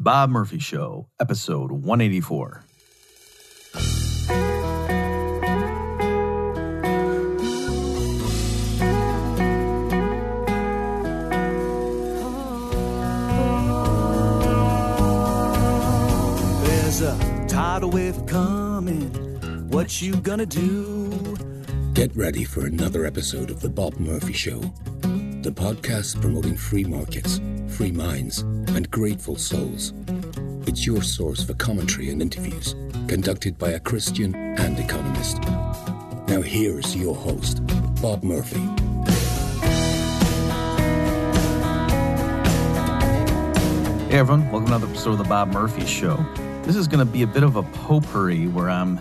The Bob Murphy Show, episode 184. There's a tidal wave coming. What you gonna do? Get ready for another episode of The Bob Murphy Show, the podcast promoting free markets, free minds, and grateful souls. It's your source for commentary and interviews, conducted by a Christian and economist. Now here's your host, Bob Murphy. Hey everyone, welcome to another episode of The Bob Murphy Show. This is going to be a bit of a potpourri where I'm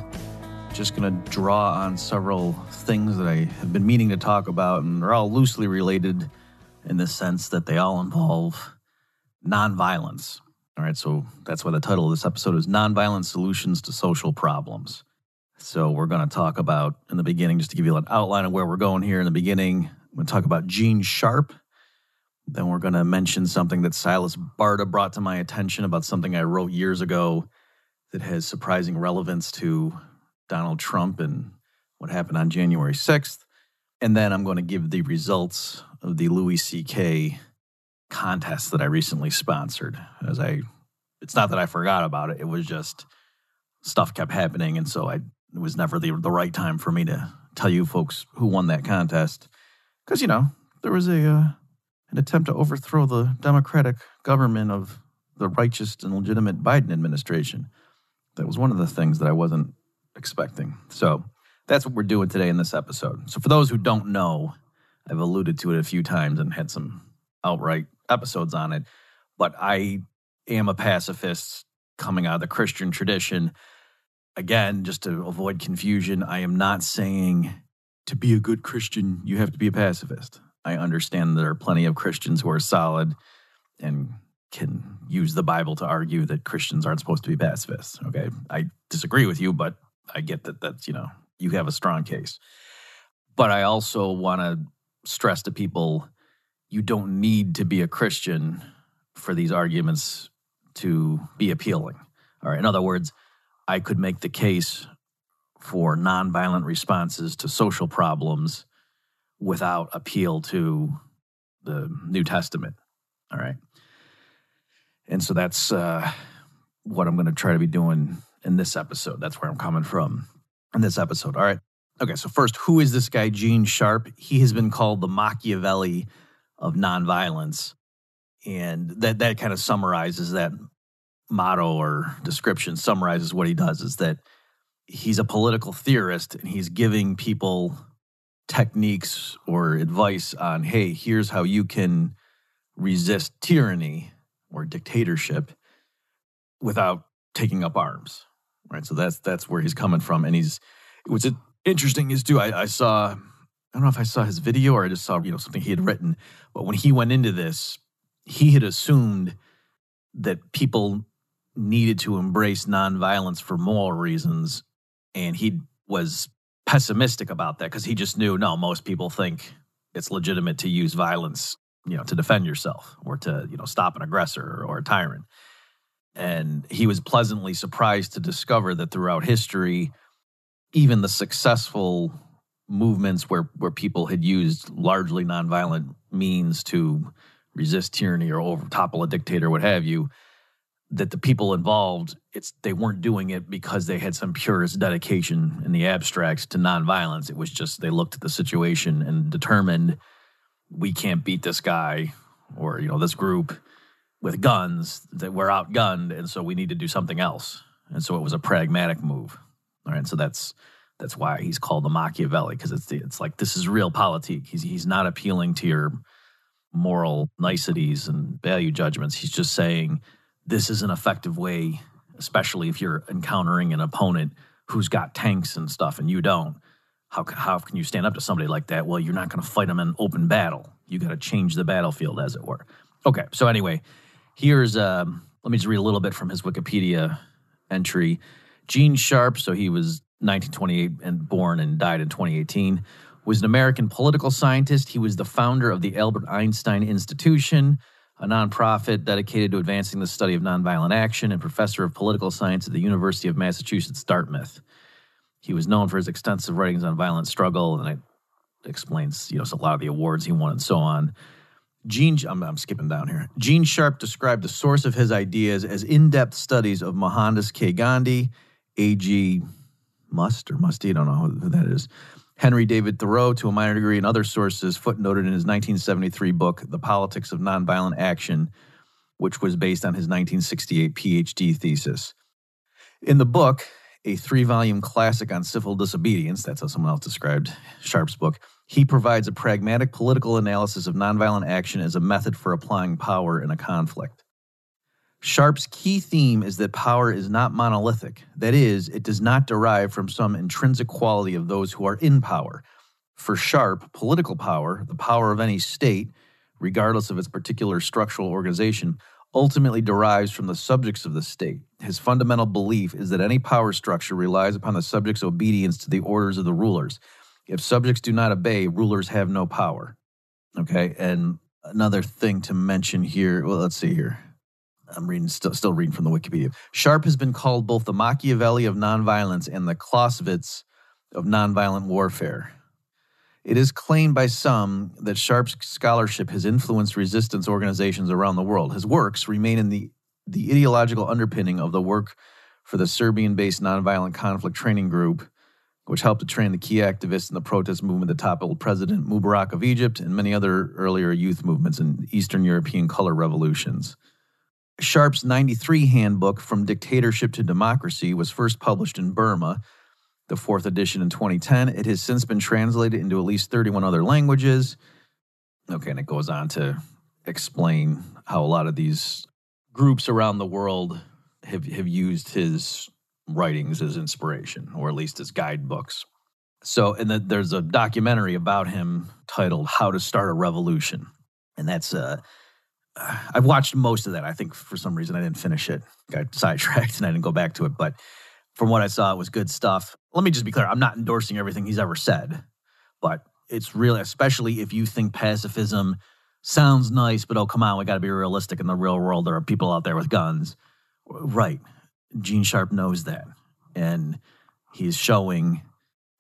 just going to draw on several things that I have been meaning to talk about, and they're all loosely related in the sense that they all involve nonviolence. All right, so that's why the title of this episode is Nonviolent Solutions to Social Problems. So we're going to talk about, in the beginning, just to give you an outline of where we're going here in the beginning, I'm going to talk about Gene Sharp. Then we're going to mention something that Silas Barta brought to my attention about something I wrote years ago that has surprising relevance to Donald Trump and what happened on January 6th. And then I'm going to give the results of the Louis C.K. contest that I recently sponsored. It's not that I forgot about it. It was just stuff kept happening. And so it was never the right time for me to tell you folks who won that contest. Because, you know, there was an attempt to overthrow the democratic government of the righteous and legitimate Biden administration. That was one of the things that I wasn't expecting. So that's what we're doing today in this episode. So for those who don't know, I've alluded to it a few times and had some outright episodes on it, but I am a pacifist coming out of the Christian tradition. Again, just to avoid confusion, I am not saying to be a good Christian, you have to be a pacifist. I understand there are plenty of Christians who are solid and can use the Bible to argue that Christians aren't supposed to be pacifists. Okay, I disagree with you, but I get that that's, you know, you have a strong case. But I also want to stress to people, you don't need to be a Christian for these arguments to be appealing. All right. In other words, I could make the case for nonviolent responses to social problems without appeal to the New Testament. All right. And so that's what I'm going to try to be doing in this episode. That's where I'm coming from in this episode. All right. Okay. So first, who is this guy, Gene Sharp? He has been called the Machiavelli of nonviolence. And that kind of summarizes that motto or description, summarizes what he does, is that he's a political theorist and he's giving people techniques or advice on, hey, here's how you can resist tyranny or dictatorship without taking up arms, right? So that's where he's coming from. And what's interesting is too, I don't know if I saw his video or I just saw, you know, something he had written. But when he went into this, he had assumed that people needed to embrace nonviolence for moral reasons. And he was pessimistic about that because he just knew, no, most people think it's legitimate to use violence, you know, to defend yourself or to, you know, stop an aggressor or a tyrant. And he was pleasantly surprised to discover that throughout history, even the successful movements where people had used largely nonviolent means to resist tyranny or topple a dictator, what have you, that the people involved, they weren't doing it because they had some purist dedication in the abstracts to nonviolence. It was just they looked at the situation and determined we can't beat this guy or, you know, this group with guns, that we're outgunned, and so we need to do something else. And so it was a pragmatic move. All right, so that's why he's called the Machiavelli, because it's like this is real politique. He's not appealing to your moral niceties and value judgments. He's just saying this is an effective way, especially if you're encountering an opponent who's got tanks and stuff and you don't. How can you stand up to somebody like that? Well, you're not going to fight them in open battle. You got to change the battlefield, as it were. Okay, so anyway, here's let me just read a little bit from his Wikipedia entry. Gene Sharp, so he was 1928 and born and died in 2018, was an American political scientist. He was the founder of the Albert Einstein Institution, a nonprofit dedicated to advancing the study of nonviolent action and professor of political science at the University of Massachusetts Dartmouth. He was known for his extensive writings on violent struggle, and it explains, a lot of the awards he won and so on. I'm skipping down here. Gene Sharp described the source of his ideas as in-depth studies of Mohandas K. Gandhi, A.G. Must or Musty, I don't know who that is, Henry David Thoreau to a minor degree, and other sources footnoted in his 1973 book, The Politics of Nonviolent Action, which was based on his 1968 PhD thesis. In the book, a 3-volume classic on civil disobedience, that's how someone else described Sharp's book, he provides a pragmatic political analysis of nonviolent action as a method for applying power in a conflict. Sharp's key theme is that power is not monolithic. That is, it does not derive from some intrinsic quality of those who are in power. For Sharp, political power, the power of any state, regardless of its particular structural organization, ultimately derives from the subjects of the state. His fundamental belief is that any power structure relies upon the subjects' obedience to the orders of the rulers. If subjects do not obey, rulers have no power. Okay, and another thing to mention here, well, let's see here. I'm reading, still reading from the Wikipedia. Sharp has been called both the Machiavelli of nonviolence and the Clausewitz of nonviolent warfare. It is claimed by some that Sharp's scholarship has influenced resistance organizations around the world. His works remain in the ideological underpinning of the work for the Serbian-based nonviolent conflict training group, which helped to train the key activists in the protest movement that toppled President Mubarak of Egypt and many other earlier youth movements and Eastern European color revolutions. Sharp's 1993 handbook, From Dictatorship to Democracy, was first published in Burma, the 4th edition in 2010. It has since been translated into at least 31 other languages. Okay, and it goes on to explain how a lot of these groups around the world have used his writings as inspiration, or at least as guidebooks. So, and there's a documentary about him titled How to Start a Revolution. And that's I've watched most of that. I think for some reason I didn't finish it. Got sidetracked and I didn't go back to it. But from what I saw, it was good stuff. Let me just be clear. I'm not endorsing everything he's ever said. But it's really, especially if you think pacifism sounds nice, but oh, come on, we got to be realistic. In the real world, there are people out there with guns. Right. Gene Sharp knows that. And he's showing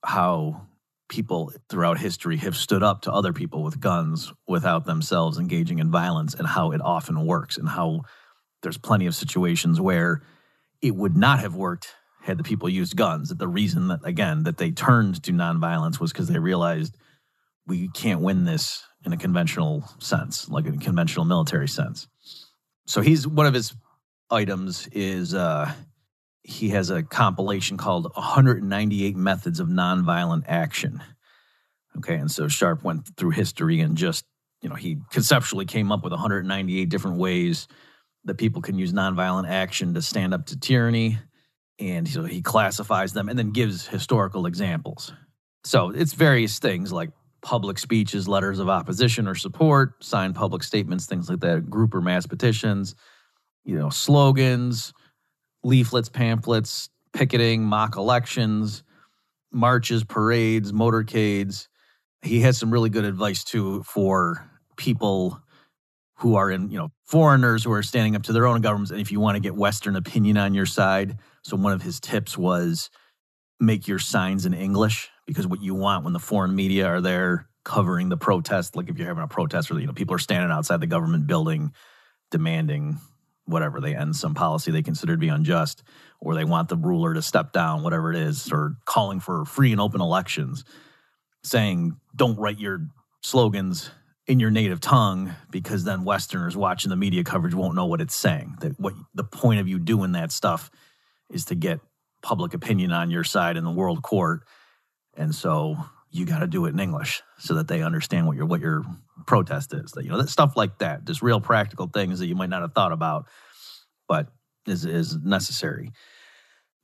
how people throughout history have stood up to other people with guns without themselves engaging in violence, and how it often works, and how there's plenty of situations where it would not have worked had the people used guns. That the reason that, again, that they turned to nonviolence was because they realized we can't win this in a conventional sense, like in a conventional military sense. So he's, one of his items is, he has a compilation called 198 Methods of Nonviolent Action. Okay, and so Sharp went through history and just, he conceptually came up with 198 different ways that people can use nonviolent action to stand up to tyranny. And so he classifies them and then gives historical examples. So it's various things like public speeches, letters of opposition or support, signed public statements, things like that, group or mass petitions, slogans, leaflets, pamphlets, picketing, mock elections, marches, parades, motorcades. He has some really good advice, too, for people who are in, foreigners who are standing up to their own governments. And if you want to get Western opinion on your side, so one of his tips was make your signs in English, because what you want when the foreign media are there covering the protest, like if you're having a protest or, people are standing outside the government building demanding whatever, they end some policy they consider to be unjust, or they want the ruler to step down, whatever it is, or calling for free and open elections, saying don't write your slogans in your native tongue, because then Westerners watching the media coverage won't know what it's saying. That what the point of you doing that stuff is to get public opinion on your side in the world court, and so you got to do it in English so that they understand what your protest is. That, that stuff like that, just real practical things that you might not have thought about, but is necessary.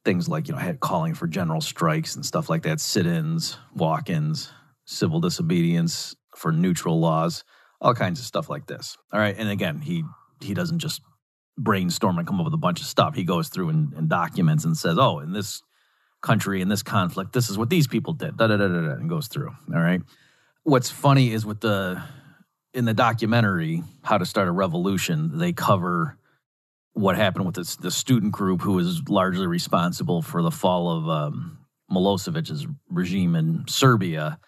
Things like, calling for general strikes and stuff like that, sit-ins, walk-ins, civil disobedience for neutral laws, all kinds of stuff like this. All right, and again, he doesn't just brainstorm and come up with a bunch of stuff. He goes through and documents and says, oh, in this country, in this conflict, this is what these people did, da da da da, and goes through. All right. What's funny is with the in the documentary, How to Start a Revolution, they cover what happened with the student group who was largely responsible for the fall of Milosevic's regime in Serbia.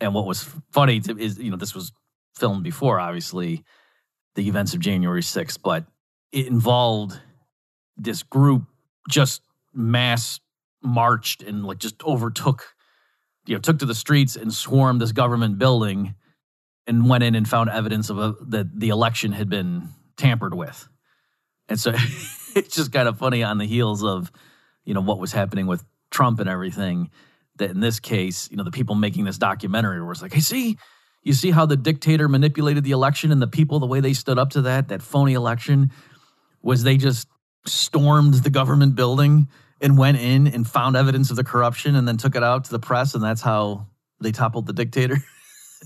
And what was funny is, you know, this was filmed before, obviously, the events of January 6th, but it involved this group just mass marched and like just overtook, you know, took to the streets and swarmed this government building and went in and found evidence of that the election had been tampered with. And so it's just kind of funny on the heels of, you know, what was happening with Trump and everything, that in this case, you know, the people making this documentary were like, hey, you see how the dictator manipulated the election and the people, the way they stood up to that phony election was they just stormed the government building and went in and found evidence of the corruption and then took it out to the press. And that's how they toppled the dictator.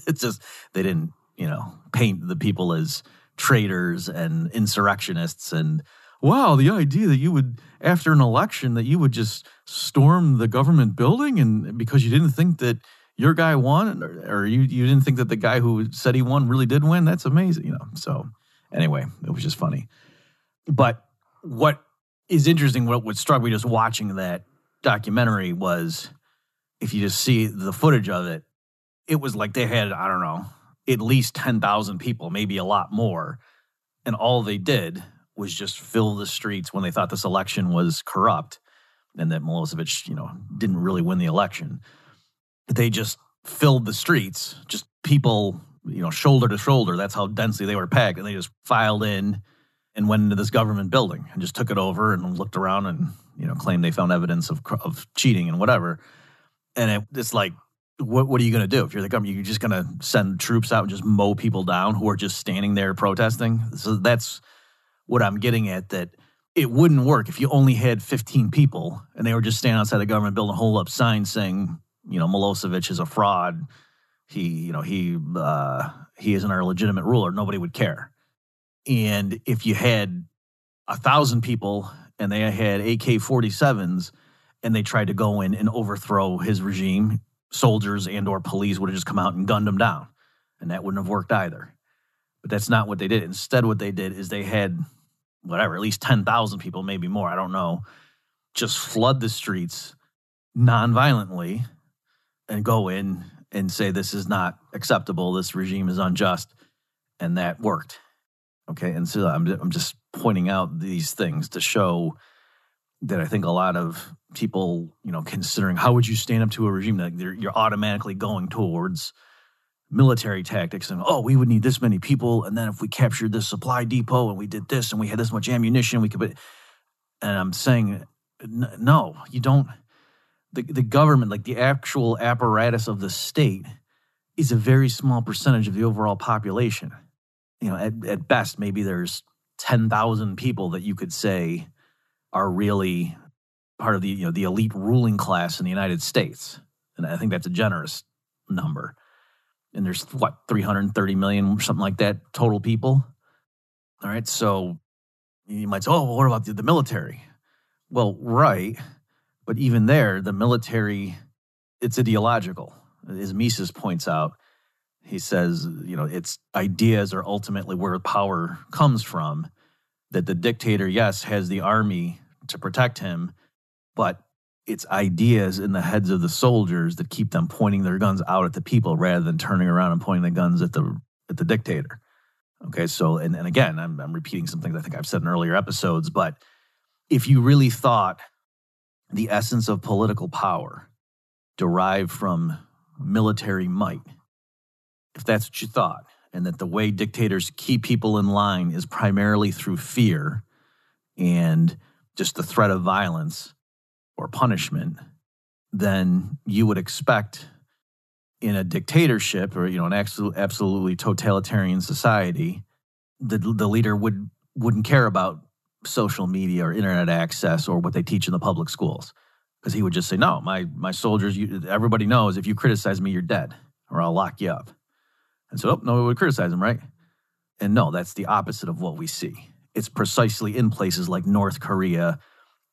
It's just, they didn't, you know, paint the people as traitors and insurrectionists and, wow, the idea that you would, after an election, that you would just storm the government building and because you didn't think that your guy won or you didn't think that the guy who said he won really did win, that's amazing, you know. So anyway, it was just funny. But what is interesting, what struck me just watching that documentary was, if you just see the footage of it, it was like they had, I don't know, at least 10,000 people, maybe a lot more, and all they did was just fill the streets when they thought this election was corrupt and that Milosevic, you know, didn't really win the election. They just filled the streets, just people, you know, shoulder to shoulder. That's how densely they were packed. And they just filed in and went into this government building and just took it over and looked around and, you know, claimed they found evidence of cheating and whatever. And it's like, what are you going to do? If you're the government, you're just going to send troops out and just mow people down who are just standing there protesting. So that's what I'm getting at, that it wouldn't work if you only had 15 people and they were just standing outside the government building, hold up signs saying, you know, Milosevic is a fraud. He isn't our legitimate ruler. Nobody would care. And if you had 1,000 people and they had AK-47s and they tried to go in and overthrow his regime, soldiers and or police would have just come out and gunned them down. And that wouldn't have worked either. But that's not what they did. Instead, what they did is they had, whatever, at least 10,000 people, maybe more, I don't know, just flood the streets nonviolently and go in and say, this is not acceptable, this regime is unjust, and that worked. Okay, and so I'm just pointing out these things to show that I think a lot of people, you know, considering how would you stand up to a regime, that you're automatically going towards military tactics and, oh, we would need this many people. And then if we captured this supply depot and we did this and we had this much ammunition, we could, and I'm saying, no, you don't, the government, like the actual apparatus of the state is a very small percentage of the overall population. You know, at best, maybe there's 10,000 people that you could say are really part of the, you know, the elite ruling class in the United States. And I think that's a generous number. And there's, 330 million, something like that, total people? All right, so you might say, oh, well, what about the military? Well, right, but even there, the military, it's ideological. As Mises points out, he says, you know, its ideas are ultimately where power comes from, that the dictator, yes, has the army to protect him, but it's ideas in the heads of the soldiers that keep them pointing their guns out at the people rather than turning around and pointing the guns at the dictator. Okay, so, and again, I'm repeating some things I think I've said in earlier episodes, but if you really thought the essence of political power derived from military might, if that's what you thought, and that the way dictators keep people in line is primarily through fear and just the threat of violence or punishment, then you would expect in a dictatorship or, you know, an absolutely totalitarian society, the leader wouldn't care about social media or internet access or what they teach in the public schools, because he would just say, no, my soldiers, everybody knows if you criticize me, you're dead or I'll lock you up. And so, oh, nobody would criticize him, right? And no, that's the opposite of what we see. It's precisely in places like North Korea,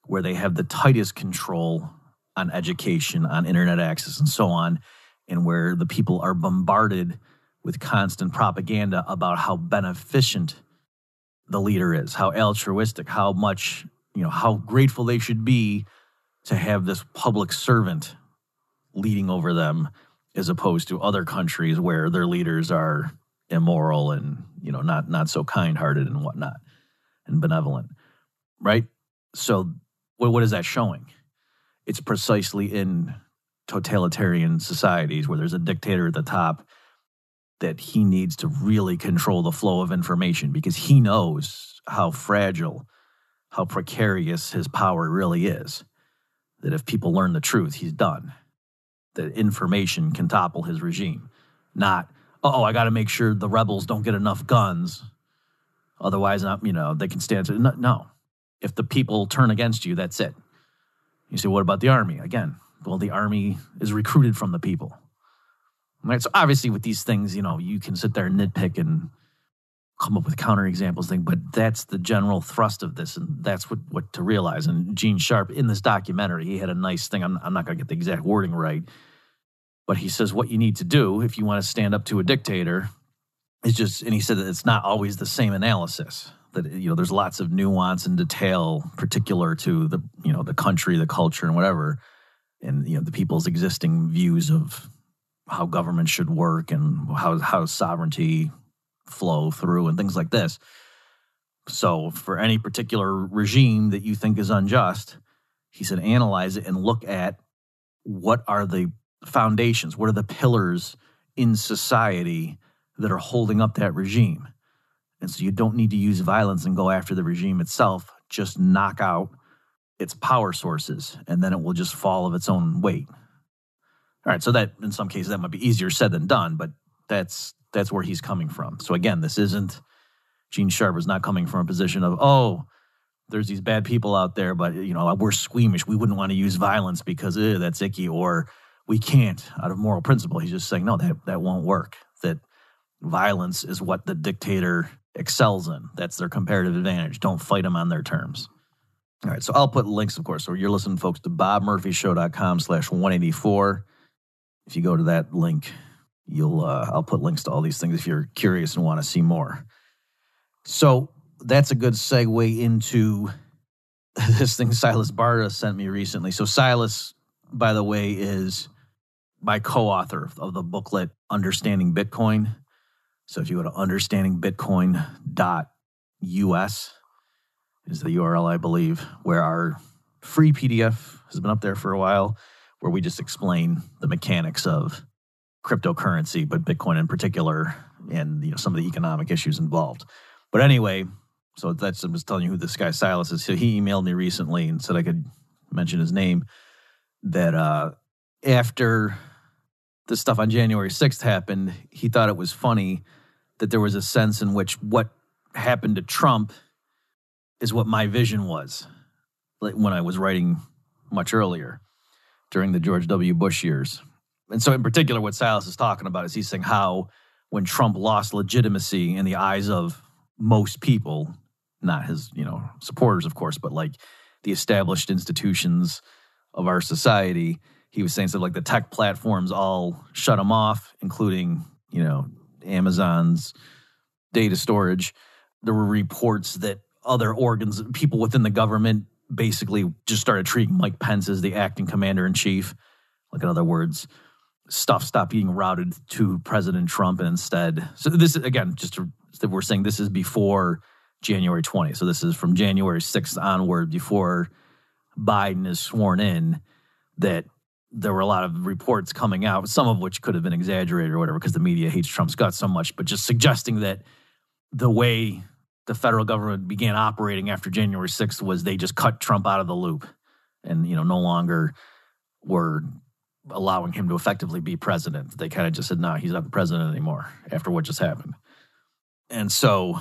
where they have the tightest control on education, on internet access, and so on, and where the people are bombarded with constant propaganda about how beneficent the leader is, how altruistic, how much, you know, how grateful they should be to have this public servant leading over them, as opposed to other countries where their leaders are immoral and, you know, not so kind-hearted and whatnot and benevolent, right? So what is that showing? It's precisely in totalitarian societies where there's a dictator at the top that he needs to really control the flow of information, because he knows how fragile, how precarious his power really is. That if people learn the truth, he's done. That information can topple his regime. Not, oh, I got to make sure the rebels don't get enough guns, otherwise, you know, they can stand to no. If the people turn against you, that's it. You say, what about the army? Again, well, the army is recruited from the people. Right, so obviously with these things, you know, you can sit there and nitpick and come up with counterexamples, but that's the general thrust of this, and that's what to realize. And Gene Sharp, in this documentary, he had a nice thing. I'm not going to get the exact wording right, but he says what you need to do if you want to stand up to a dictator is just, and he said that it's not always the same analysis. That, you know, there's lots of nuance and detail particular to the, you know, the country, the culture, and whatever, and, you know, the people's existing views of how government should work and how sovereignty flow through and things like this. So for any particular regime that you think is unjust, he said, analyze it and look at what are the foundations, what are the pillars in society that are holding up that regime. And so you don't need to use violence and go after the regime itself, just knock out its power sources, and then it will just fall of its own weight. All right, so that, in some cases, that might be easier said than done, but that's where he's coming from. So again, this isn't, Gene Sharp is not coming from a position of, oh, there's these bad people out there, but, you know, we're squeamish. We wouldn't want to use violence because that's icky, or we can't out of moral principle. He's just saying, no, that won't work. That violence is what the dictator excels in. That's their comparative advantage. Don't fight them on their terms. All right, so I'll put links, of course. So you're listening, folks, to BobMurphyShow.com/184. If you go to that link, I'll put links to all these things if you're curious and want to see more. So that's a good segue into this thing Silas Barta sent me recently. So Silas, by the way, is my co-author of the booklet Understanding Bitcoin. So if you go to understandingbitcoin.us is the URL, I believe, where our free PDF has been up there for a while, where we just explain the mechanics of cryptocurrency, but Bitcoin in particular, and, you know, some of the economic issues involved. But anyway, so that's, I'm just telling you who this guy Silas is. So he emailed me recently and said I could mention his name, that after the stuff on January 6th happened, he thought it was funny that there was a sense in which what happened to Trump is what my vision was, like when I was writing much earlier during the George W. Bush years. And so in particular, what Silas is talking about is he's saying how when Trump lost legitimacy in the eyes of most people, not his, you know, supporters, of course, but like the established institutions of our society, he was saying stuff like the tech platforms all shut him off, including, you know, Amazon's data storage. There were reports that other organs, people within the government basically just started treating Mike Pence as the acting commander-in-chief. Like, in other words, stuff stopped being routed to President Trump, and instead, so this again, just that we're saying this is before January 20th. So this is from January 6th onward, before Biden is sworn in, that there were a lot of reports coming out, some of which could have been exaggerated or whatever, because the media hates Trump's guts so much, but just suggesting that the way the federal government began operating after January 6th was they just cut Trump out of the loop and, you know, no longer were allowing him to effectively be president. They kind of just said, no, he's not the president anymore after what just happened. And so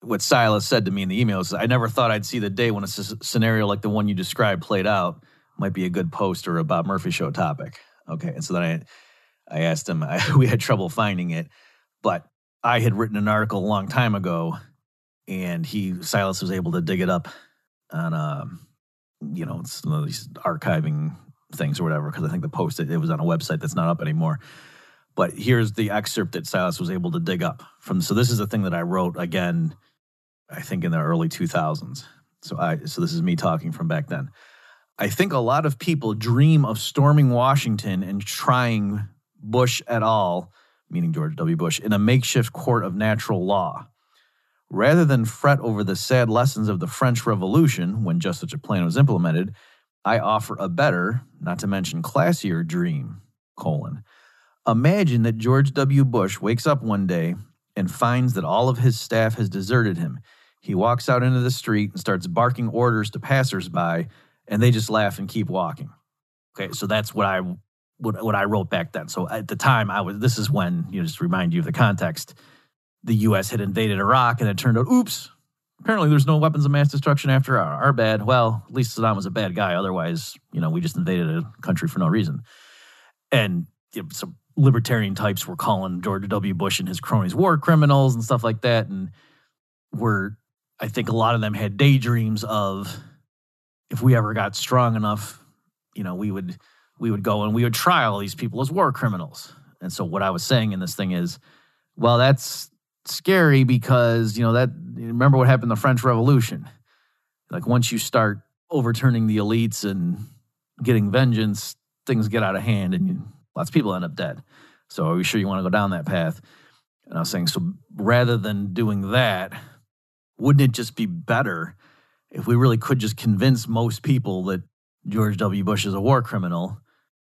what Silas said to me in the email is, I never thought I'd see the day when a scenario like the one you described played out. Might be a good post or a Bob Murphy Show topic. Okay, and so then I asked him, we had trouble finding it, but I had written an article a long time ago, and Silas was able to dig it up on, you know, some of these archiving things or whatever, because I think the post, it was on a website that's not up anymore. But here's the excerpt that Silas was able to dig up from. So this is a thing that I wrote, again, I think in the early 2000s. So this is me talking from back then. I think a lot of people dream of storming Washington and trying Bush et al., meaning George W. Bush, in a makeshift court of natural law. Rather than fret over the sad lessons of the French Revolution, when just such a plan was implemented, I offer a better, not to mention classier dream, Imagine that George W. Bush wakes up one day and finds that all of his staff has deserted him. He walks out into the street and starts barking orders to passersby, and they just laugh and keep walking. Okay, so that's what I wrote back then. So at the time, this is when, just to remind you of the context, the U.S. had invaded Iraq, and it turned out, oops, apparently there's no weapons of mass destruction after our bad. Well, at least Saddam was a bad guy. Otherwise, we just invaded a country for no reason. And some libertarian types were calling George W. Bush and his cronies war criminals and stuff like that. And I think a lot of them had daydreams of, if we ever got strong enough, we would go and we would try all these people as war criminals. And so what I was saying in this thing is, well, that's scary because, remember what happened in the French Revolution. Like, once you start overturning the elites and getting vengeance, things get out of hand and lots of people end up dead. So are you sure you want to go down that path? And I was saying, so rather than doing that, wouldn't it just be better if we really could just convince most people that George W. Bush is a war criminal?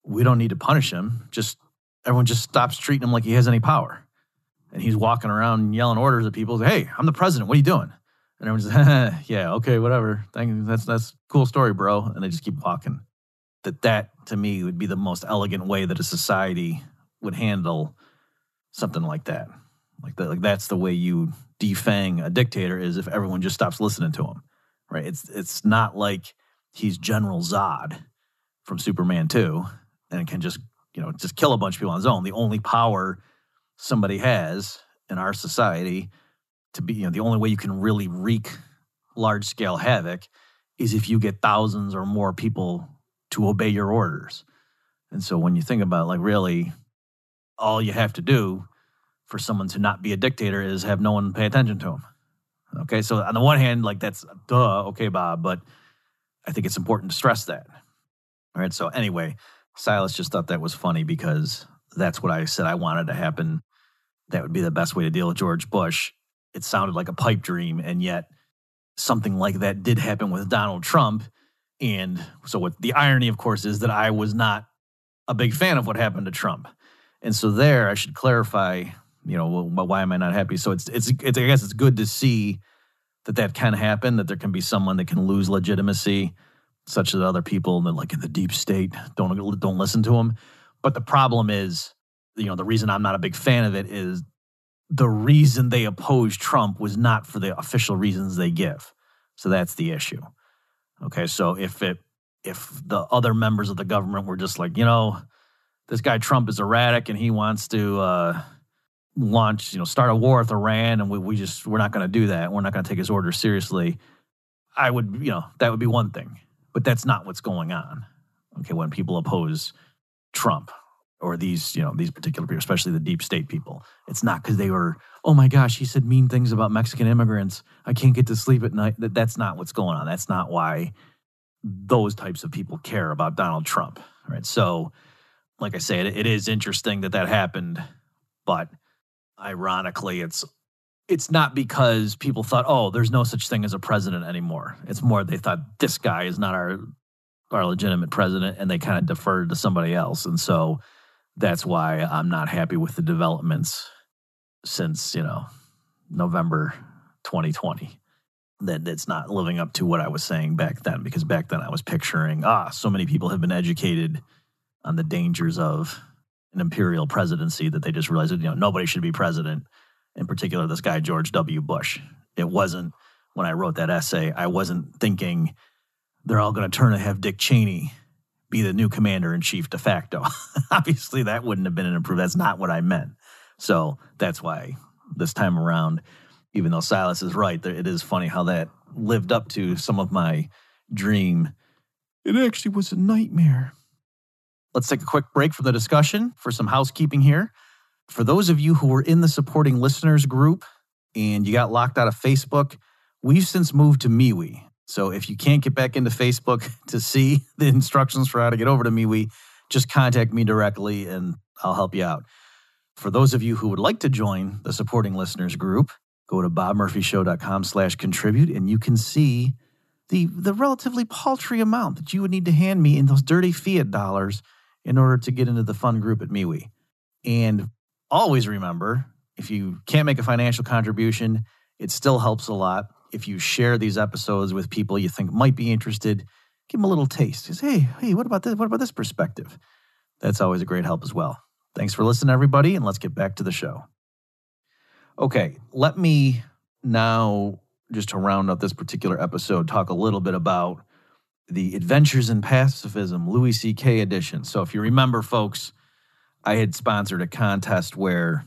We don't need to punish him. Everyone stops treating him like he has any power. And he's walking around yelling orders at people. Hey, I'm the president. What are you doing? And everyone's like, yeah, okay, whatever. Thank you. That's a cool story, bro. And they just keep walking. That to me would be the most elegant way that a society would handle something like that. Like that's the way you defang a dictator, is if everyone just stops listening to him, right? It's not like he's General Zod from Superman 2 and can just kill a bunch of people on his own. The only power somebody has in our society to be, the only way you can really wreak large-scale havoc is if you get thousands or more people to obey your orders. And so when you think about, really all you have to do for someone to not be a dictator is have no one pay attention to him. Okay, so on the one hand, that's, okay, Bob, but I think it's important to stress that. All right, so anyway, Silas just thought that was funny because that's what I said I wanted to happen. That would be the best way to deal with George Bush. It sounded like a pipe dream, and yet something like that did happen with Donald Trump. And so what the irony, of course, is that I was not a big fan of what happened to Trump. And so there I should clarify, why am I not happy? So it's I guess it's good to see that can happen, that there can be someone that can lose legitimacy, such as other people and in the deep state don't listen to them. But the problem is, the reason I'm not a big fan of it is the reason they opposed Trump was not for the official reasons they give. So that's the issue. Okay, so if the other members of the government were just this guy Trump is erratic and he wants to start a war with Iran, and we're not going to do that. We're not going to take his orders seriously. I would, that would be one thing, but that's not what's going on. Okay, when people oppose Trump or these particular people, especially the deep state people, it's not because they were, oh my gosh, he said mean things about Mexican immigrants. I can't get to sleep at night. That's not what's going on. That's not why those types of people care about Donald Trump, right? So, like I said, it is interesting that happened, but ironically, it's not because people thought, oh, there's no such thing as a president anymore. It's more they thought this guy is not our legitimate president, and they kind of deferred to somebody else. And so that's why I'm not happy with the developments since, November 2020. That's not living up to what I was saying back then, because back then I was picturing, so many people have been educated on the dangers of an imperial presidency that they just realized that, nobody should be president, in particular this guy, George W. Bush. It wasn't, when I wrote that essay, I wasn't thinking they're all going to turn and have Dick Cheney be the new commander-in-chief de facto. Obviously, that wouldn't have been an improvement. That's not what I meant. So that's why this time around, even though Silas is right, it is funny how that lived up to some of my dream. It actually was a nightmare. Let's take a quick break from the discussion for some housekeeping here. For those of you who were in the supporting listeners group and you got locked out of Facebook, we've since moved to MeWe. So if you can't get back into Facebook to see the instructions for how to get over to MeWe, just contact me directly and I'll help you out. For those of you who would like to join the supporting listeners group, go to BobMurphyShow.com/contribute and you can see the relatively paltry amount that you would need to hand me in those dirty fiat dollars in order to get into the fun group at MeWe. And always remember, if you can't make a financial contribution, it still helps a lot. If you share these episodes with people you think might be interested, give them a little taste. Just, hey, what about this? What about this perspective? That's always a great help as well. Thanks for listening, everybody, and let's get back to the show. Okay, let me now, just to round up this particular episode, talk a little bit about the Adventures in Pacifism, Louis C.K. edition. So if you remember, folks, I had sponsored a contest where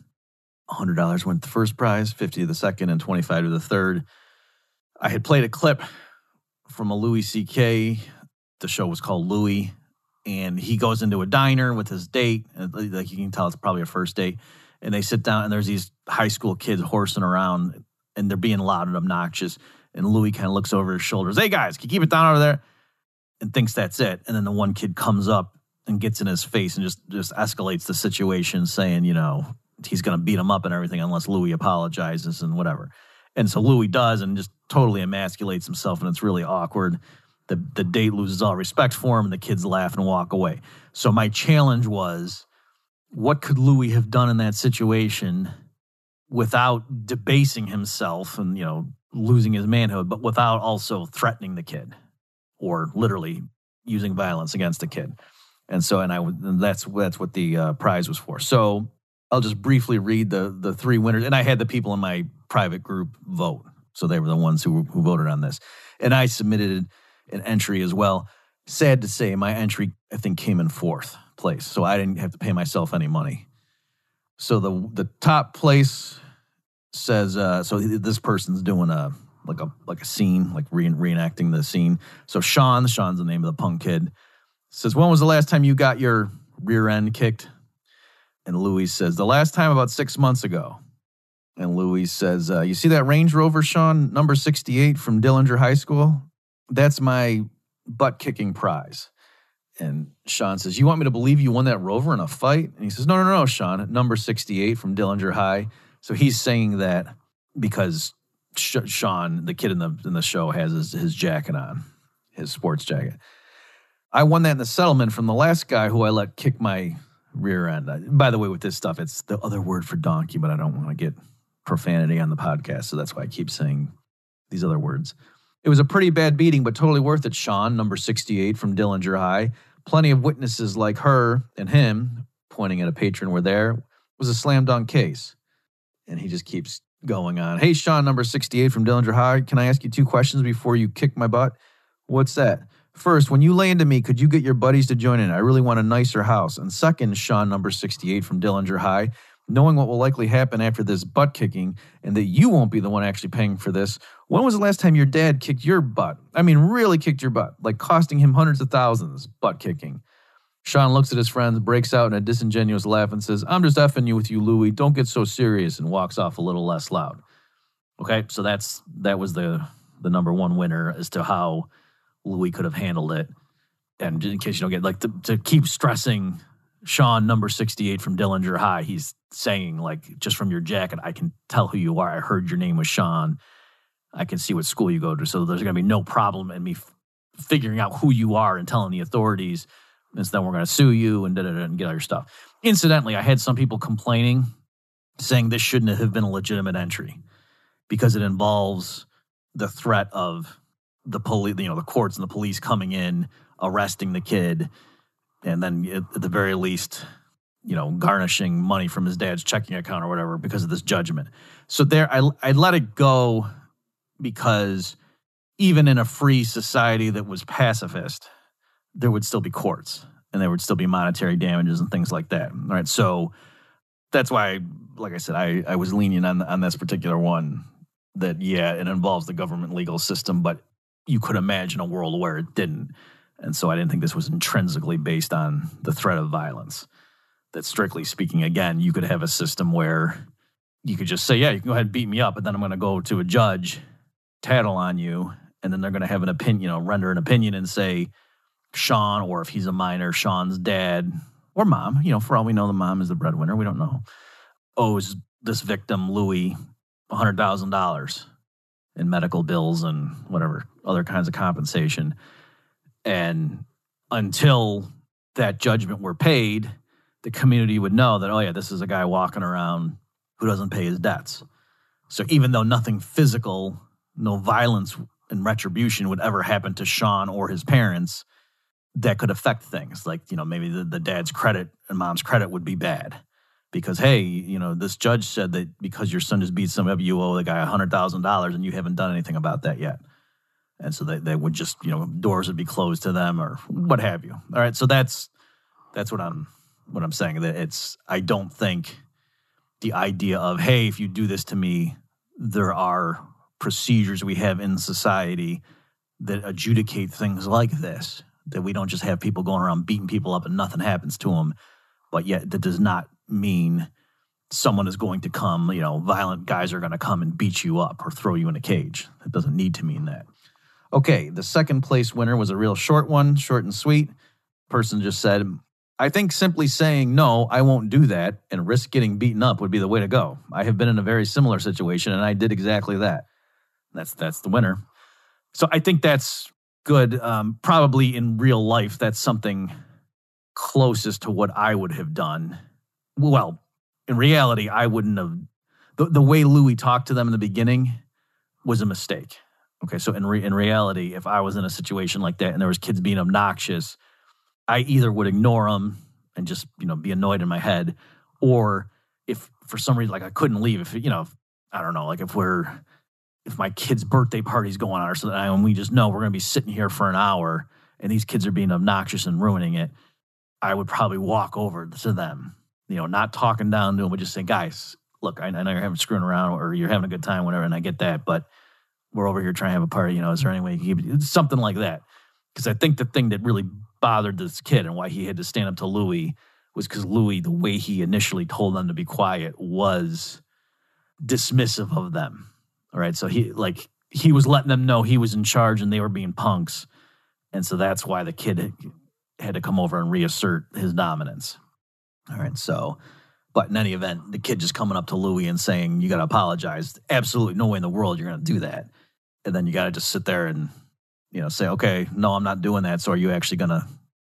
$100 went to the first prize, $50 to the second, and $25 to the third. I had played a clip from a Louis C.K. The show was called Louis, and he goes into a diner with his date. And like you can tell, it's probably a first date. And they sit down, and there's these high school kids horsing around, and they're being loud and obnoxious. And Louis kind of looks over his shoulders. Hey, guys, can you keep it down over there? And thinks that's it. And then the one kid comes up and gets in his face and just escalates the situation, saying, you know, he's going to beat him up and everything unless Louis apologizes and whatever. And so Louis does and just totally emasculates himself, and it's really awkward. The date loses all respect for him, and the kids laugh and walk away. So my challenge was, what could Louis have done in that situation without debasing himself and, you know, losing his manhood, but without also threatening the kid or literally using violence against the kid? And so, that's what the prize was for. So I'll just briefly read the three winners. And I had the people in my private group vote. So they were the ones who voted on this. And I submitted an entry as well. Sad to say, my entry, I think, came in fourth place. So I didn't have to pay myself any money. So the top place says, so this person's doing a scene, like reenacting the scene. So Sean's the name of the punk kid, says, when was the last time you got your rear end kicked? And Louis says, the last time about 6 months ago. And Louis says, you see that Range Rover, Sean, number 68 from Dillinger High School? That's my butt-kicking prize. And Sean says, you want me to believe you won that Rover in a fight? And he says, no, Sean, number 68 from Dillinger High. So he's saying that because Sean, the kid in the show, has his jacket on, his sports jacket. I won that in the settlement from the last guy who I let kick my rear end. By the way, with this stuff, it's the other word for donkey, but I don't want to get profanity on the podcast, so that's why I keep saying these other words. It was a pretty bad beating, but totally worth it, Sean, number 68 from Dillinger High. Plenty of witnesses like her and him, pointing at a patron, were there. It was a slam dunk case. And he just keeps going on. Hey, Sean, number 68 from Dillinger High, can I ask you two questions before you kick my butt? What's that? First, when you lay into me, could you get your buddies to join in? I really want a nicer house. And second, Sean, number 68 from Dillinger High, knowing what will likely happen after this butt kicking and that you won't be the one actually paying for this, when was the last time your dad kicked your butt? I mean, really kicked your butt, like costing him hundreds of thousands, butt kicking. Sean looks at his friends, breaks out in a disingenuous laugh and says, I'm just effing you with you, Louis. Don't get so serious, and walks off a little less loud. Okay, so that was the number one winner as to how Louis could have handled it. And in case you don't get, like, to keep stressing Sean, number 68 from Dillinger High, he's saying, like, just from your jacket, I can tell who you are. I heard your name was Sean. I can see what school you go to. So there's going to be no problem in me figuring out who you are and telling the authorities. And so then we're going to sue you and and get all your stuff. Incidentally, I had some people complaining, saying this shouldn't have been a legitimate entry because it involves the threat of the police, you know, the courts and the police coming in, arresting the kid, and then at the very least, you know, garnishing money from his dad's checking account or whatever because of this judgment. So there, I let it go because even in a free society that was pacifist, there would still be courts and there would still be monetary damages and things like that. All right, so that's why, like I said, I was lenient on this particular one. That, yeah, it involves the government legal system, but you could imagine a world where it didn't. And so I didn't think this was intrinsically based on the threat of violence. that strictly speaking, again, you could have a system where you could just say, yeah, you can go ahead and beat me up, but then I'm going to go to a judge, tattle on you, and then they're going to have an opinion, you know, render an opinion and say, Sean, or if he's a minor, Sean's dad or mom, you know, for all we know, the mom is the breadwinner. We don't know. Owes this victim, Louis, $100,000 in medical bills and whatever other kinds of compensation. And until that judgment were paid, the community would know that, oh yeah, this is a guy walking around who doesn't pay his debts. So even though nothing physical, no violence and retribution would ever happen to Sean or his parents, that could affect things. Like, you know, maybe the dad's credit and mom's credit would be bad because, hey, you know, this judge said that because your son just beat somebody up, you owe the guy $100,000 and you haven't done anything about that yet. And so they would just, you know, doors would be closed to them or what have you. All right. So that's what I'm saying. That it's, I don't think the idea of, hey, if you do this to me, there are procedures we have in society that adjudicate things like this, that we don't just have people going around beating people up and nothing happens to them. But yet that does not mean someone is going to come, you know, violent guys are going to come and beat you up or throw you in a cage. It doesn't need to mean that. Okay, the second place winner was a real short one, short and sweet. Person just said, I think simply saying, no, I won't do that and risk getting beaten up would be the way to go. I have been in a very similar situation and I did exactly that. That's the winner. So I think that's good. Probably in real life, that's something closest to what I would have done. Well, in reality, I wouldn't have. The way Louis talked to them in the beginning was a mistake. Okay, so in reality, if I was in a situation like that and there was kids being obnoxious, I either would ignore them and just, you know, be annoyed in my head, or if for some reason, like I couldn't leave, if, you know, I don't know, like if my kid's birthday party's going on or something, and we just know we're going to be sitting here for an hour and these kids are being obnoxious and ruining it, I would probably walk over to them, you know, not talking down to them, but just saying, guys, look, I know you're having screwing around or you're having a good time, whatever, and I get that, but we're over here trying to have a party, you know, is there any way you can keep it? Something like that. Because I think the thing that really bothered this kid and why he had to stand up to Louis was because Louis, the way he initially told them to be quiet, was dismissive of them. All right. So he was letting them know he was in charge and they were being punks. And so that's why the kid had to come over and reassert his dominance. All right. So, but in any event, the kid just coming up to Louis and saying, you got to apologize. Absolutely no way in the world you're going to do that. And then you got to just sit there and, you know, say, okay, no, I'm not doing that. So are you actually going to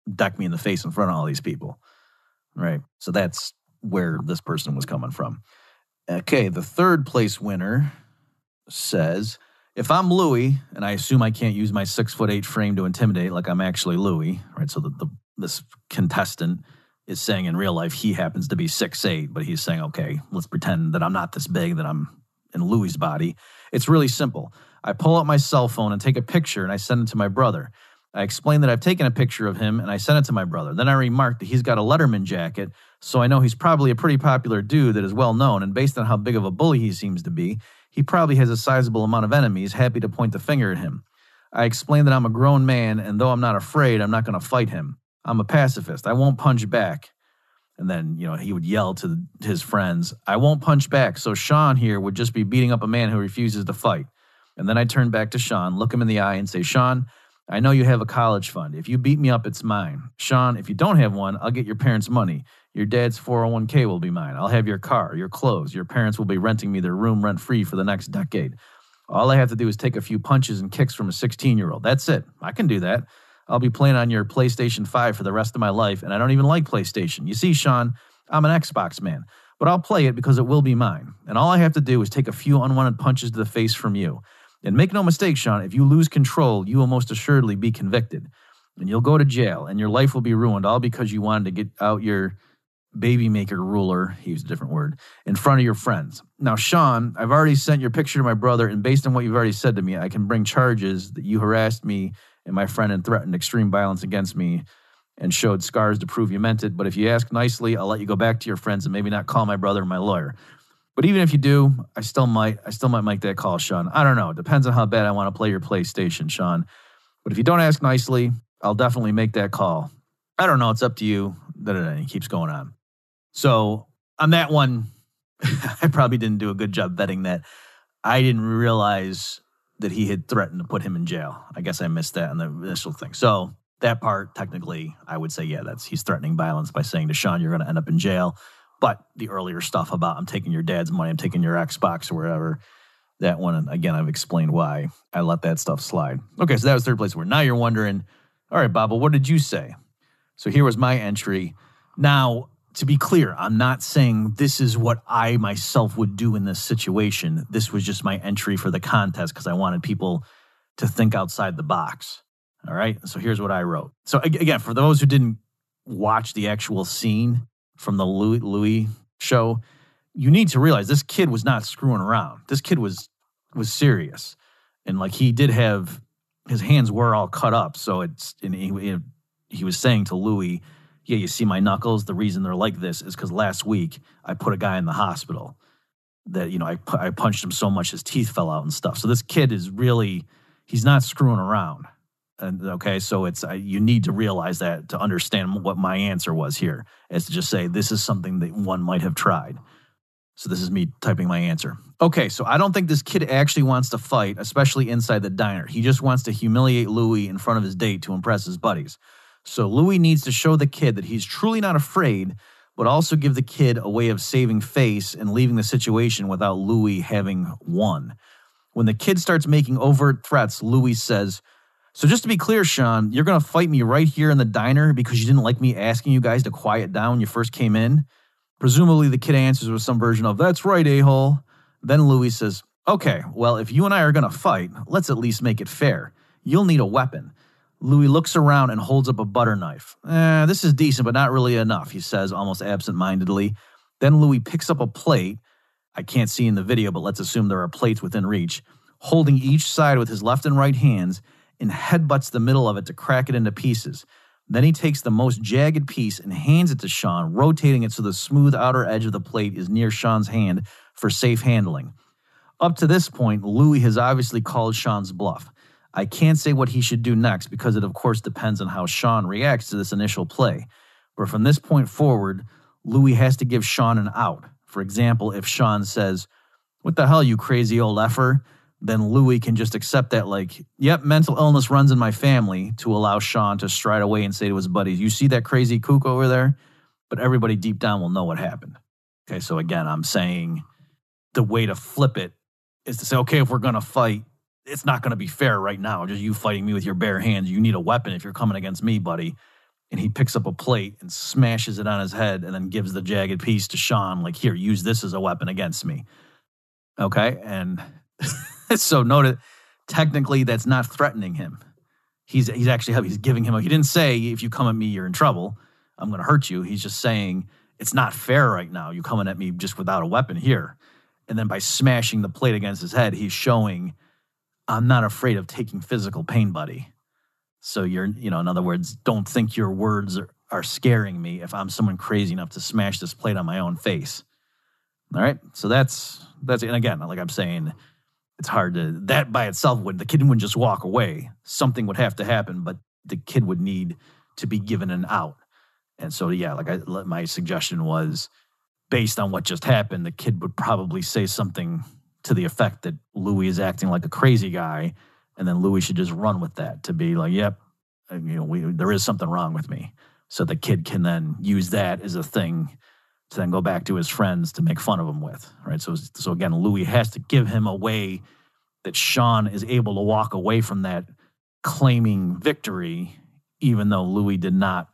deck me in the face in front of all these people? Right. So that's where this person was coming from. Okay. The third place winner says, if I'm Louis, and I assume I can't use my 6'8" frame to intimidate like I'm actually Louis, right? So this contestant is saying in real life, he happens to be 6'8", but he's saying, okay, let's pretend that I'm not this big, that I'm in Louis's body. It's really simple. I pull out my cell phone and take a picture and I send it to my brother. I explain that I've taken a picture of him and I sent it to my brother. Then I remark that he's got a Letterman jacket, so I know he's probably a pretty popular dude that is well known, and based on how big of a bully he seems to be, he probably has a sizable amount of enemies happy to point the finger at him. I explain that I'm a grown man, and though I'm not afraid, I'm not going to fight him. I'm a pacifist. I won't punch back. And then, you know, he would yell to his friends, I won't punch back. So Sean here would just be beating up a man who refuses to fight. And then I turn back to Sean, look him in the eye and say, Sean, I know you have a college fund. If you beat me up, it's mine. Sean, if you don't have one, I'll get your parents' money. Your dad's 401k will be mine. I'll have your car, your clothes. Your parents will be renting me their room rent-free for the next decade. All I have to do is take a few punches and kicks from a 16-year-old. That's it. I can do that. I'll be playing on your PlayStation 5 for the rest of my life, and I don't even like PlayStation. You see, Sean, I'm an Xbox man, but I'll play it because it will be mine. And all I have to do is take a few unwanted punches to the face from you. And make no mistake, Sean, if you lose control, you will most assuredly be convicted. And you'll go to jail, and your life will be ruined, all because you wanted to get out your baby maker ruler, he used a different word, in front of your friends. Now, Sean, I've already sent your picture to my brother, and based on what you've already said to me, I can bring charges that you harassed me and my friend and threatened extreme violence against me and showed scars to prove you meant it. But if you ask nicely, I'll let you go back to your friends and maybe not call my brother and my lawyer. But even if you do, I still might make that call, Sean. I don't know. It depends on how bad I want to play your PlayStation, Sean. But if you don't ask nicely, I'll definitely make that call. I don't know. It's up to you. He keeps going on. So on that one, I probably didn't do a good job vetting that. I didn't realize that he had threatened to put him in jail. I guess I missed that on the initial thing. So that part, technically, I would say, yeah, that's he's threatening violence by saying to Sean, you're going to end up in jail. But the earlier stuff about I'm taking your dad's money, I'm taking your Xbox or whatever, that one, again, I've explained why I let that stuff slide. Okay, so that was third place word. Now you're wondering, all right, Bob, well, what did you say? So here was my entry. Now, to be clear, I'm not saying this is what I myself would do in this situation. This was just my entry for the contest because I wanted people to think outside the box. All right, so here's what I wrote. So again, for those who didn't watch the actual scene from the Louis show, you need to realize this kid was not screwing around. This kid was serious. And like he did have, his hands were all cut up. So it's, and he was saying to Louis, yeah, you see my knuckles? The reason they're like this is because last week I put a guy in the hospital that, you know, I punched him so much his teeth fell out and stuff. So this kid is really, he's not screwing around. And okay, so it's you need to realize that to understand what my answer was here, is to just say this is something that one might have tried. So this is me typing my answer. Okay, so I don't think this kid actually wants to fight, especially inside the diner. He just wants to humiliate Louis in front of his date to impress his buddies. So Louis needs to show the kid that he's truly not afraid, but also give the kid a way of saving face and leaving the situation without Louis having won. When the kid starts making overt threats, Louis says, so just to be clear, Sean, you're going to fight me right here in the diner because you didn't like me asking you guys to quiet down when you first came in? Presumably the kid answers with some version of, that's right, a-hole. Then Louis says, okay, well, if you and I are going to fight, let's at least make it fair. You'll need a weapon. Louis looks around and holds up a butter knife. This is decent, but not really enough, he says almost absent-mindedly. Then Louis picks up a plate. I can't see in the video, but let's assume there are plates within reach, holding each side with his left and right hands, and headbutts the middle of it to crack it into pieces. Then he takes the most jagged piece and hands it to Sean, rotating it so the smooth outer edge of the plate is near Sean's hand for safe handling. Up to this point, Louis has obviously called Sean's bluff. I can't say what he should do next because it, of course, depends on how Sean reacts to this initial play. But from this point forward, Louis has to give Sean an out. For example, if Sean says, what the hell, you crazy old effer? Then Louis can just accept that, like, yep, mental illness runs in my family, to allow Sean to stride away and say to his buddies, you see that crazy kook over there? But everybody deep down will know what happened. Okay, so again, I'm saying the way to flip it is to say, okay, if we're going to fight, it's not going to be fair right now. Just you fighting me with your bare hands. You need a weapon if you're coming against me, buddy. And he picks up a plate and smashes it on his head and then gives the jagged piece to Sean, like, here, use this as a weapon against me. Okay, and... So notice, technically, that's not threatening him. He's actually giving him. He didn't say, if you come at me, you're in trouble. I'm going to hurt you. He's just saying, it's not fair right now. You're coming at me just without a weapon here. And then by smashing the plate against his head, he's showing, I'm not afraid of taking physical pain, buddy. So you're, you know, in other words, don't think your words are scaring me if I'm someone crazy enough to smash this plate on my own face. All right. So that's and again, like I'm saying, it's hard to, that by itself, the kid wouldn't just walk away. Something would have to happen, but the kid would need to be given an out. And so, yeah, like my suggestion was, based on what just happened, the kid would probably say something to the effect that Louis is acting like a crazy guy, and then Louis should just run with that to be like, yep, you know, there is something wrong with me. So the kid can then use that as a thing to then go back to his friends to make fun of him with, right? So again, Louis has to give him a way that Sean is able to walk away from that claiming victory, even though Louis did not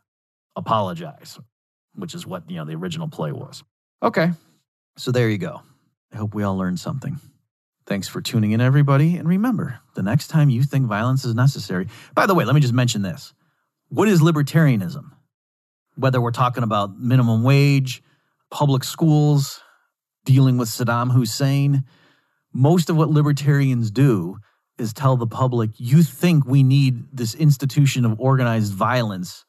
apologize, which is what, you know, the original play was. Okay, so there you go. I hope we all learned something. Thanks for tuning in, everybody. And remember, the next time you think violence is necessary, by the way, let me just mention this. What is libertarianism? Whether we're talking about minimum wage, public schools, dealing with Saddam Hussein. Most of what libertarians do is tell the public, you think we need this institution of organized violence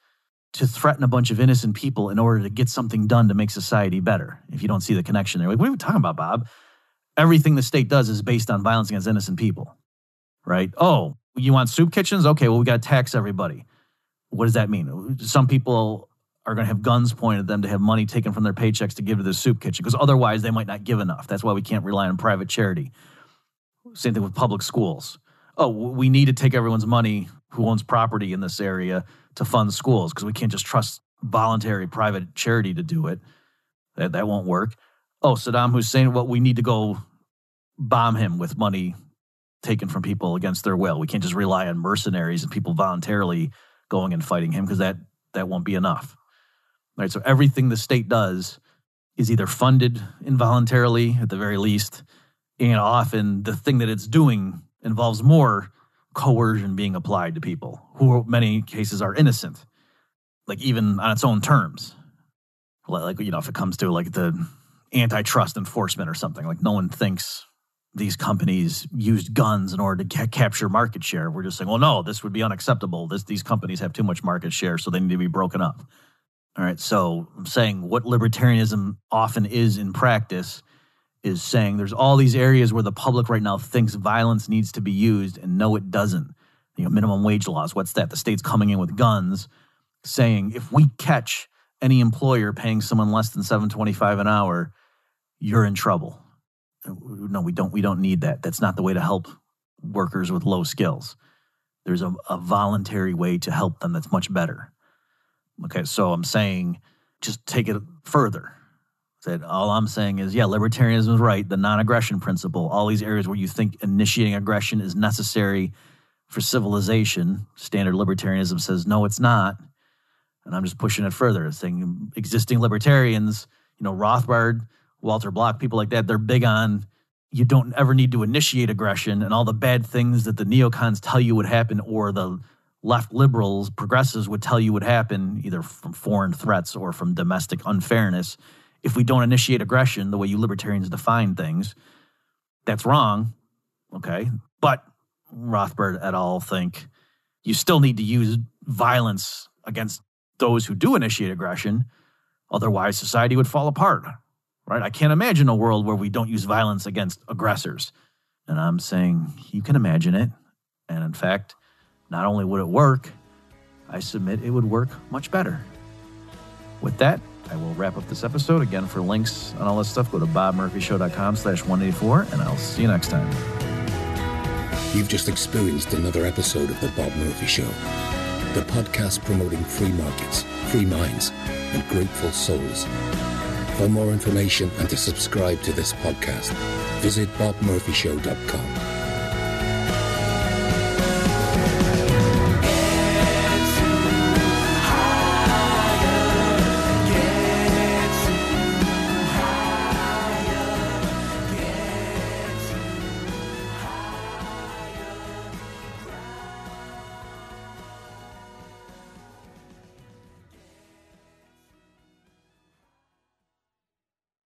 to threaten a bunch of innocent people in order to get something done to make society better. If you don't see the connection there, like, what are we talking about, Bob? Everything the state does is based on violence against innocent people, right? Oh, you want soup kitchens? Okay, well, we got to tax everybody. What does that mean? Some people are going to have guns pointed at them, to have money taken from their paychecks to give to the soup kitchen, because otherwise they might not give enough. That's why we can't rely on private charity. Same thing with public schools. Oh, we need to take everyone's money who owns property in this area to fund schools, because we can't just trust voluntary private charity to do it. That won't work. Oh, Saddam Hussein, well, we need to go bomb him with money taken from people against their will. We can't just rely on mercenaries and people voluntarily going and fighting him, because that won't be enough. All right, so everything the state does is either funded involuntarily at the very least, and often the thing that it's doing involves more coercion being applied to people who in many cases are innocent, like even on its own terms. Like, you know, if it comes to like the antitrust enforcement or something, like no one thinks these companies used guns in order to capture market share. We're just saying, well, no, this would be unacceptable. These companies have too much market share, so they need to be broken up. All right, so I'm saying what libertarianism often is in practice is saying there's all these areas where the public right now thinks violence needs to be used, and no, it doesn't. You know, minimum wage laws, what's that? The state's coming in with guns saying if we catch any employer paying someone less than $7.25 an hour, you're in trouble. No, we don't need that. That's not the way to help workers with low skills. There's a voluntary way to help them that's much better. Okay, so I'm saying just take it further. That all I'm saying is, yeah, libertarianism is right, the non-aggression principle, all these areas where you think initiating aggression is necessary for civilization, standard libertarianism says, no, it's not. And I'm just pushing it further, saying existing libertarians, you know, Rothbard, Walter Block, people like that, they're big on you don't ever need to initiate aggression, and all the bad things that the neocons tell you would happen or the left liberals, progressives would tell you would happen either from foreign threats or from domestic unfairness. If we don't initiate aggression the way you libertarians define things, that's wrong, okay? But Rothbard et al. Think you still need to use violence against those who do initiate aggression, otherwise society would fall apart, right? I can't imagine a world where we don't use violence against aggressors. And I'm saying you can imagine it. And in fact, not only would it work, I submit it would work much better. With that, I will wrap up this episode. Again, for links on all this stuff, go to BobMurphyShow.com/184, and I'll see you next time. You've just experienced another episode of The Bob Murphy Show, the podcast promoting free markets, free minds, and grateful souls. For more information and to subscribe to this podcast, visit BobMurphyShow.com.